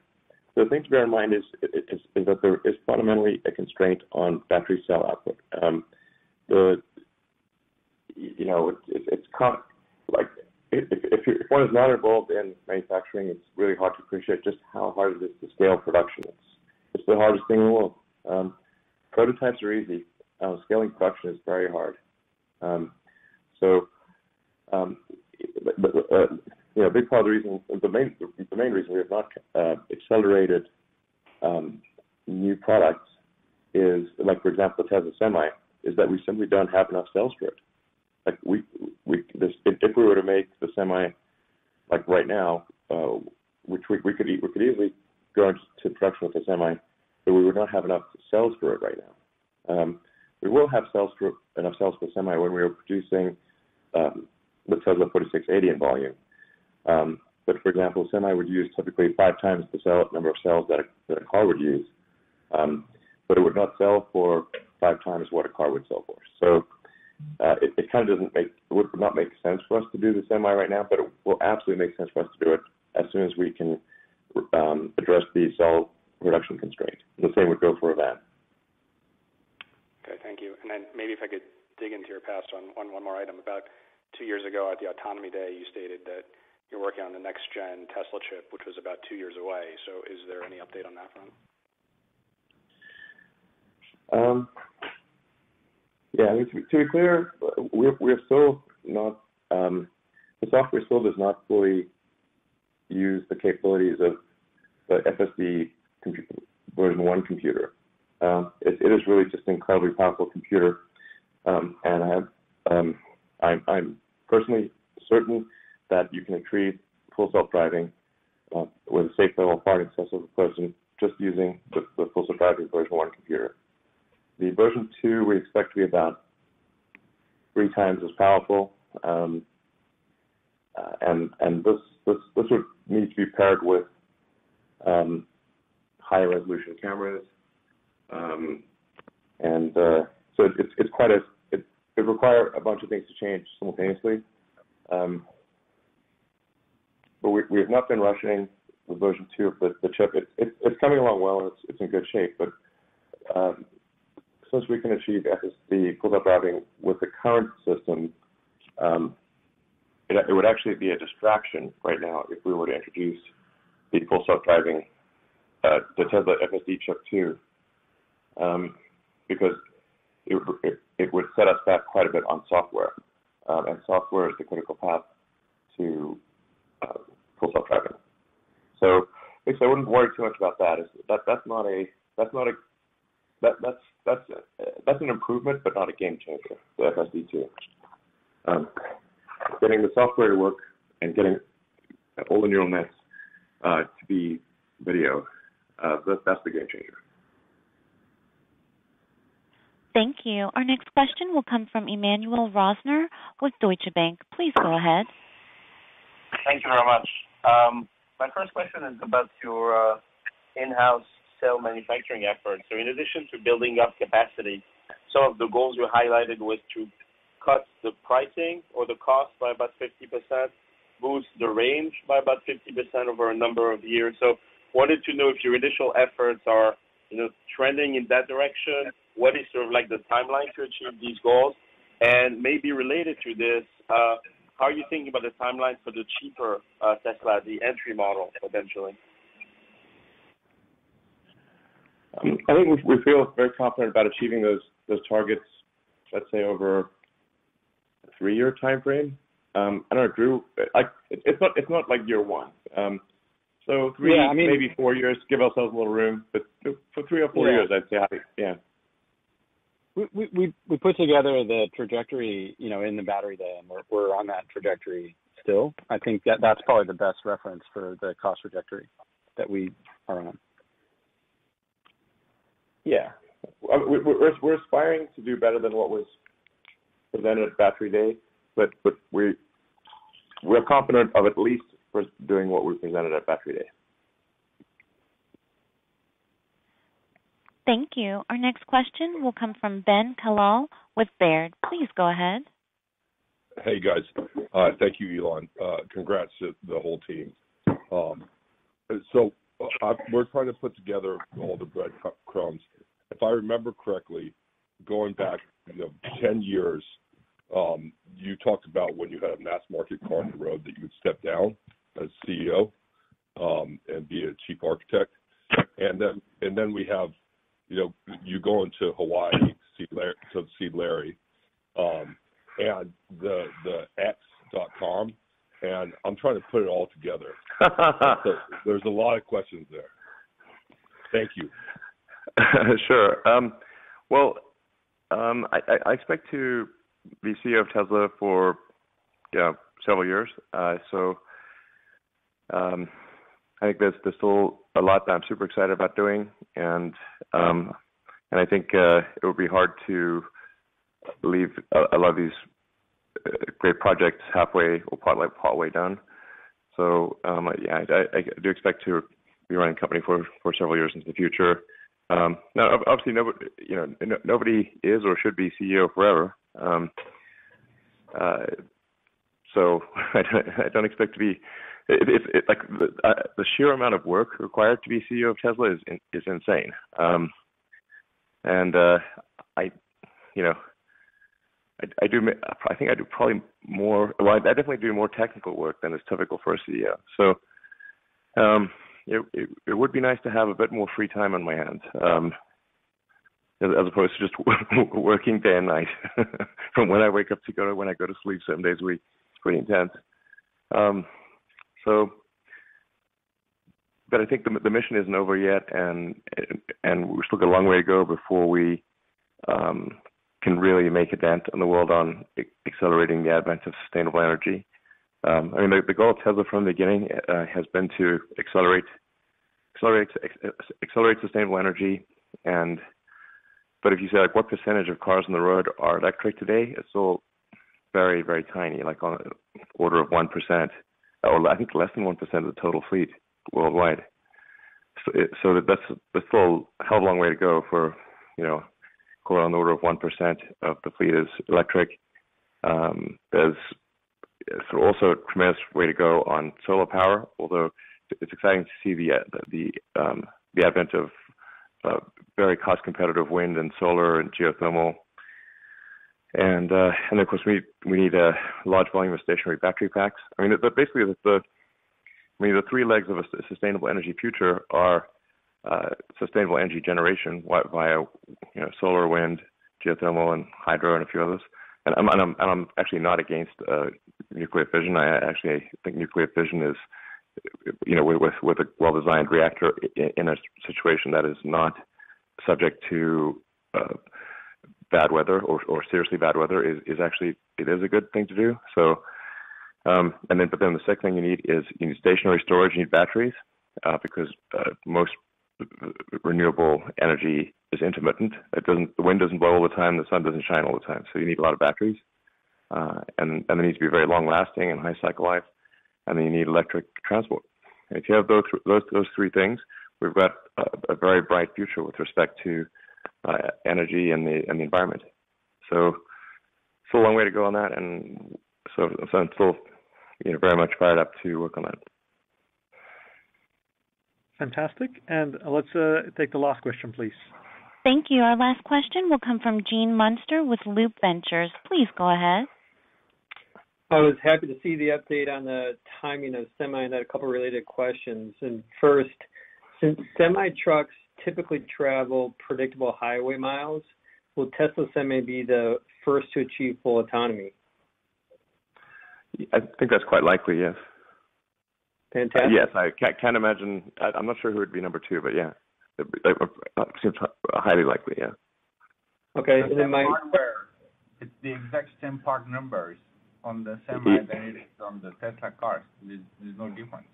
The thing to bear in mind is that there is fundamentally a constraint on battery cell output. If one is not involved in manufacturing, it's really hard to appreciate just how hard it is to scale production. It's the hardest thing in the world. Prototypes are easy. Scaling production is very hard. you know, a big part of the reason, the main reason we have not accelerated new products is, like, for example, the Tesla Semi, is that we simply don't have enough sales for it. Like, if we were to make the Semi, like, right now, which we could easily go into production with the Semi, but we would not have enough sales for it right now. We will have enough sales for the Semi when we are producing the Tesla 4680 in volume. But, for example, Semi would use typically 5 times the number of cells that a car would use, but it would not sell for 5 times what a car would sell for. So it kind of would not make sense for us to do the Semi right now, but it will absolutely make sense for us to do it as soon as we can address the cell production constraint. The same would go for a van. Okay, thank you. And then maybe if I could dig into your past on one more item. About 2 years ago at the Autonomy Day, you stated that you're working on the next-gen Tesla chip, which was about 2 years away. So is there any update on that front? Yeah, I mean, to be clear, we're still not the software still does not fully use the capabilities of the FSD version 1 computer. It is really just an incredibly powerful computer, and I'm personally certain that you can achieve full self-driving with a safe level far in excess of a person just using the full self-driving version 1 computer. The version 2 we expect to be about 3 times as powerful, and this would need to be paired with high resolution cameras, and so it's quite a it require a bunch of things to change simultaneously, but we have not been rushing with version 2 of the chip. It's coming along well, and it's in good shape, but. Since we can achieve FSD full self-driving with the current system, it would actually be a distraction right now if we were to introduce the full self-driving, the Tesla FSD chip 2, because it would set us back quite a bit on software, and software is the critical path to full self-driving. So I wouldn't worry too much about that. That's an improvement, but not a game changer. The FSD2, getting the software to work and getting all the neural nets to be video. That's the game changer. Thank you. Our next question will come from Emmanuel Rosner with Deutsche Bank. Please go ahead. Thank you very much. My first question is about your in-house cell manufacturing efforts. So in addition to building up capacity, some of the goals you highlighted was to cut the pricing or the cost by about 50%, boost the range by about 50% over a number of years. So wanted to know if your initial efforts are, you know, trending in that direction. What is sort of like the timeline to achieve these goals? And maybe related to this, how are you thinking about the timeline for the cheaper Tesla, the entry model, potentially? I think we feel very confident about achieving those targets, let's say, over a 3-year time frame. I don't know, Drew. It's not like year one. So 3, yeah, I mean, maybe 4 years. Give ourselves a little room, but for 3 or 4 yeah. years, I'd say, yeah. We put together the trajectory, you know, in the Battery Day, and we're on that trajectory still. I think that's probably the best reference for the cost trajectory that we are on. Yeah, we're aspiring to do better than what was presented at Battery Day, but we're confident of at least doing what we presented at Battery Day. Thank you. Our next question will come from Ben Kalal with Baird. Please go ahead. Hey, guys. Thank you, Elon. Congrats to the whole team. We're trying to put together all the breadcrumbs. If I remember correctly, going back 10 years, you talked about when you had a mass market car on the road that you would step down as CEO and be a chief architect, and then we have, you going to Hawaii to see Larry, and the X.com trying to put it all together. So there's a lot of questions there. Thank you. Sure. I expect to be CEO of Tesla for several years. I think there's still a lot that I'm super excited about doing, and I think it would be hard to leave a lot of these great projects halfway or partway done. So I do expect to be running a company for several years into the future. Now, obviously, nobody is or should be CEO forever. So I don't expect to be. It's like the sheer amount of work required to be CEO of Tesla is insane. I definitely do more technical work than is typical for a CEO. So it would be nice to have a bit more free time on my hands, as opposed to just working day and night from when I wake up to go to when I go to sleep 7 days a week. It's pretty intense. But I think the mission isn't over yet, and we've still got a long way to go before we can really make a dent in the world on accelerating the advent of sustainable energy. The goal of Tesla from the beginning has been to accelerate sustainable energy. But if you say like what percentage of cars on the road are electric today, it's all very, very tiny, like on an order of 1%. Or I think less than 1% of the total fleet worldwide. So that's still a hell of a long way to go for, call it on the order of 1% of the fleet is electric. There's also a tremendous way to go on solar power, although it's exciting to see the advent of very cost-competitive wind and solar and geothermal. And of course, we need a large volume of stationary battery packs. The three legs of a sustainable energy future are sustainable energy generation via solar, wind, geothermal, and hydro, and a few others. And I'm actually not against nuclear fission. I actually think nuclear fission is with a well-designed reactor in a situation that is not subject to bad weather or seriously bad weather is actually a good thing to do. So, but then the second thing you need stationary storage, you need batteries, because most renewable energy is intermittent. The wind doesn't blow all the time, the sun doesn't shine all the time. So you need a lot of batteries, and they need to be very long lasting and high cycle life. And then you need electric transport. And if you have those three things, we've got a very bright future with respect to energy and the environment. So it's a long way to go on that, and so I'm still very much fired up to work on that. Fantastic. And let's take the last question, please. Thank you. Our last question will come from Gene Munster with Loop Ventures. Please go ahead. I was happy to see the update on the timing of semi and had a couple related questions. And first, since semi trucks typically travel predictable highway miles, will Tesla Semi be the first to achieve full autonomy? I think that's quite likely, yes. Fantastic. Yes, I can imagine. I'm not sure who would be number two, but yeah. It seems highly likely, yeah. Okay. And then it's the exact same part numbers on the Semi than it is on the Tesla cars. There's no difference.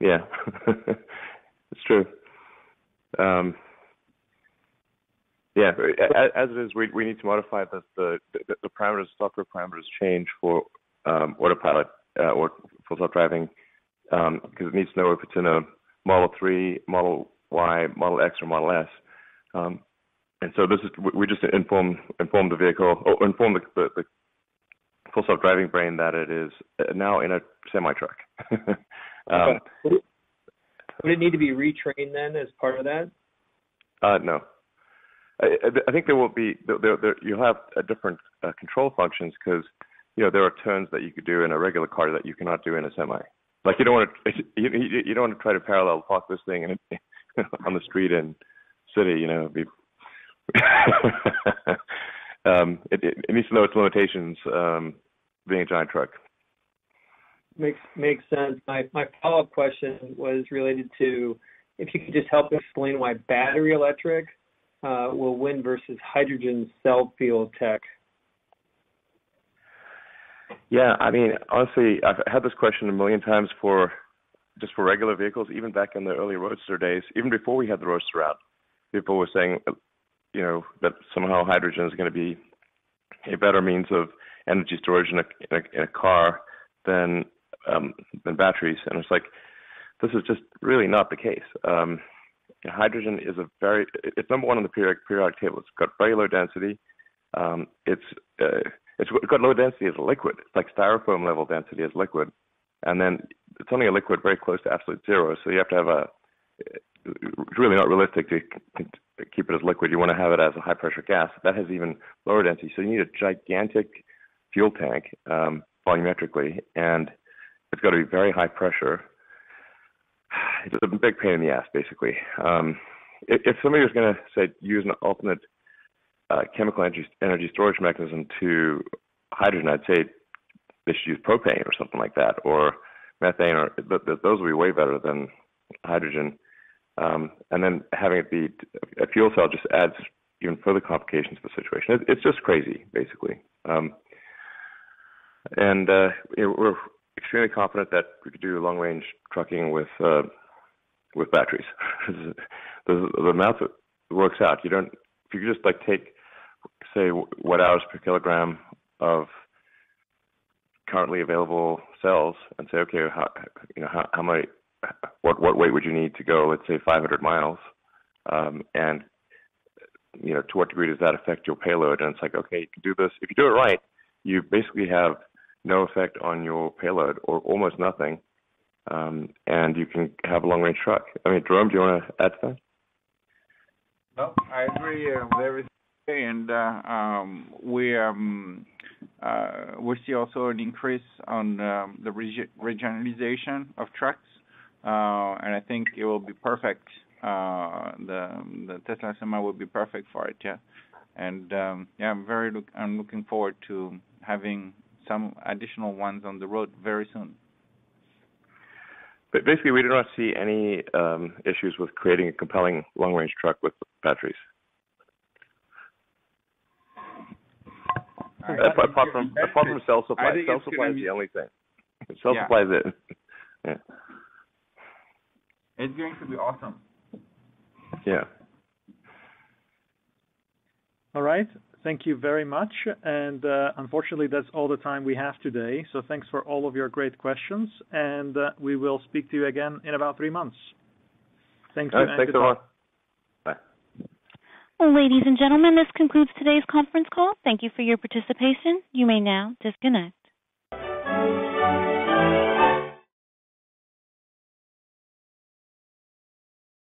Yeah. It's true. Yeah, as it is, we need to modify the parameters, software parameters change for Autopilot or full self-driving because it needs to know if it's in a Model 3, Model Y, Model X, or Model S. And so this is we just inform the vehicle or inform the full self-driving brain that it is now in a semi-truck. Okay. Would it need to be retrained then as part of that? No. I think there will be. You'll have a different control functions because there are turns that you could do in a regular car that you cannot do in a semi. Like you don't want to try to parallel park this thing on the street in city. It needs to know its limitations. Being a giant truck. Makes sense. My follow-up question was related to if you could just help explain why battery electric will win versus hydrogen cell fuel tech. Yeah, I mean, honestly, I've had this question a million times for regular vehicles, even back in the early Roadster days, even before we had the Roadster out. People were saying, you know, that somehow hydrogen is going to be a better means of energy storage in a car than batteries. And it's like, this is just really not the case. Hydrogen is it's number one on the periodic table. It's got very low density. It's got low density as a liquid. It's like styrofoam level density as liquid. And then it's only a liquid very close to absolute zero. So you have to have it's really not realistic to keep it as liquid. You want to have it as a high pressure gas. That has even lower density. So you need a gigantic fuel tank volumetrically, and it's got to be very high pressure. It's a big pain in the ass, basically. If somebody was going to, say, use an alternate chemical energy storage mechanism to hydrogen, I'd say they should use propane or something like that, or methane, or those would be way better than hydrogen. And then having it be a fuel cell just adds even further complications to the situation. It's just crazy, basically. And we're extremely confident that we could do long-range trucking with batteries. The amount that works out, if you could just take, say, watt hours per kilogram of currently available cells and say, okay, what weight would you need to go, let's say, 500 miles, and to what degree does that affect your payload? And it's like, okay, you can do this. If you do it right, you basically have no effect on your payload, or almost nothing, and you can have a long-range truck. I mean, Jerome, do you want to add to that? No, I agree with everything, and we see also an increase on the regionalization of trucks, and I think it will be perfect. The Tesla Semi will be perfect for it, yeah. And I'm looking forward to having some additional ones on the road very soon. But basically, we do not see any issues with creating a compelling long-range truck with batteries. Apart from cell supply. Cell supply is the only thing. Cell supply is it. Yeah. It's going to be awesome. Yeah. All right. Thank you very much. And unfortunately, that's all the time we have today. So thanks for all of your great questions. And we will speak to you again in about 3 months. Thanks a lot. Bye. Ladies and gentlemen, this concludes today's conference call. Thank you for your participation. You may now disconnect.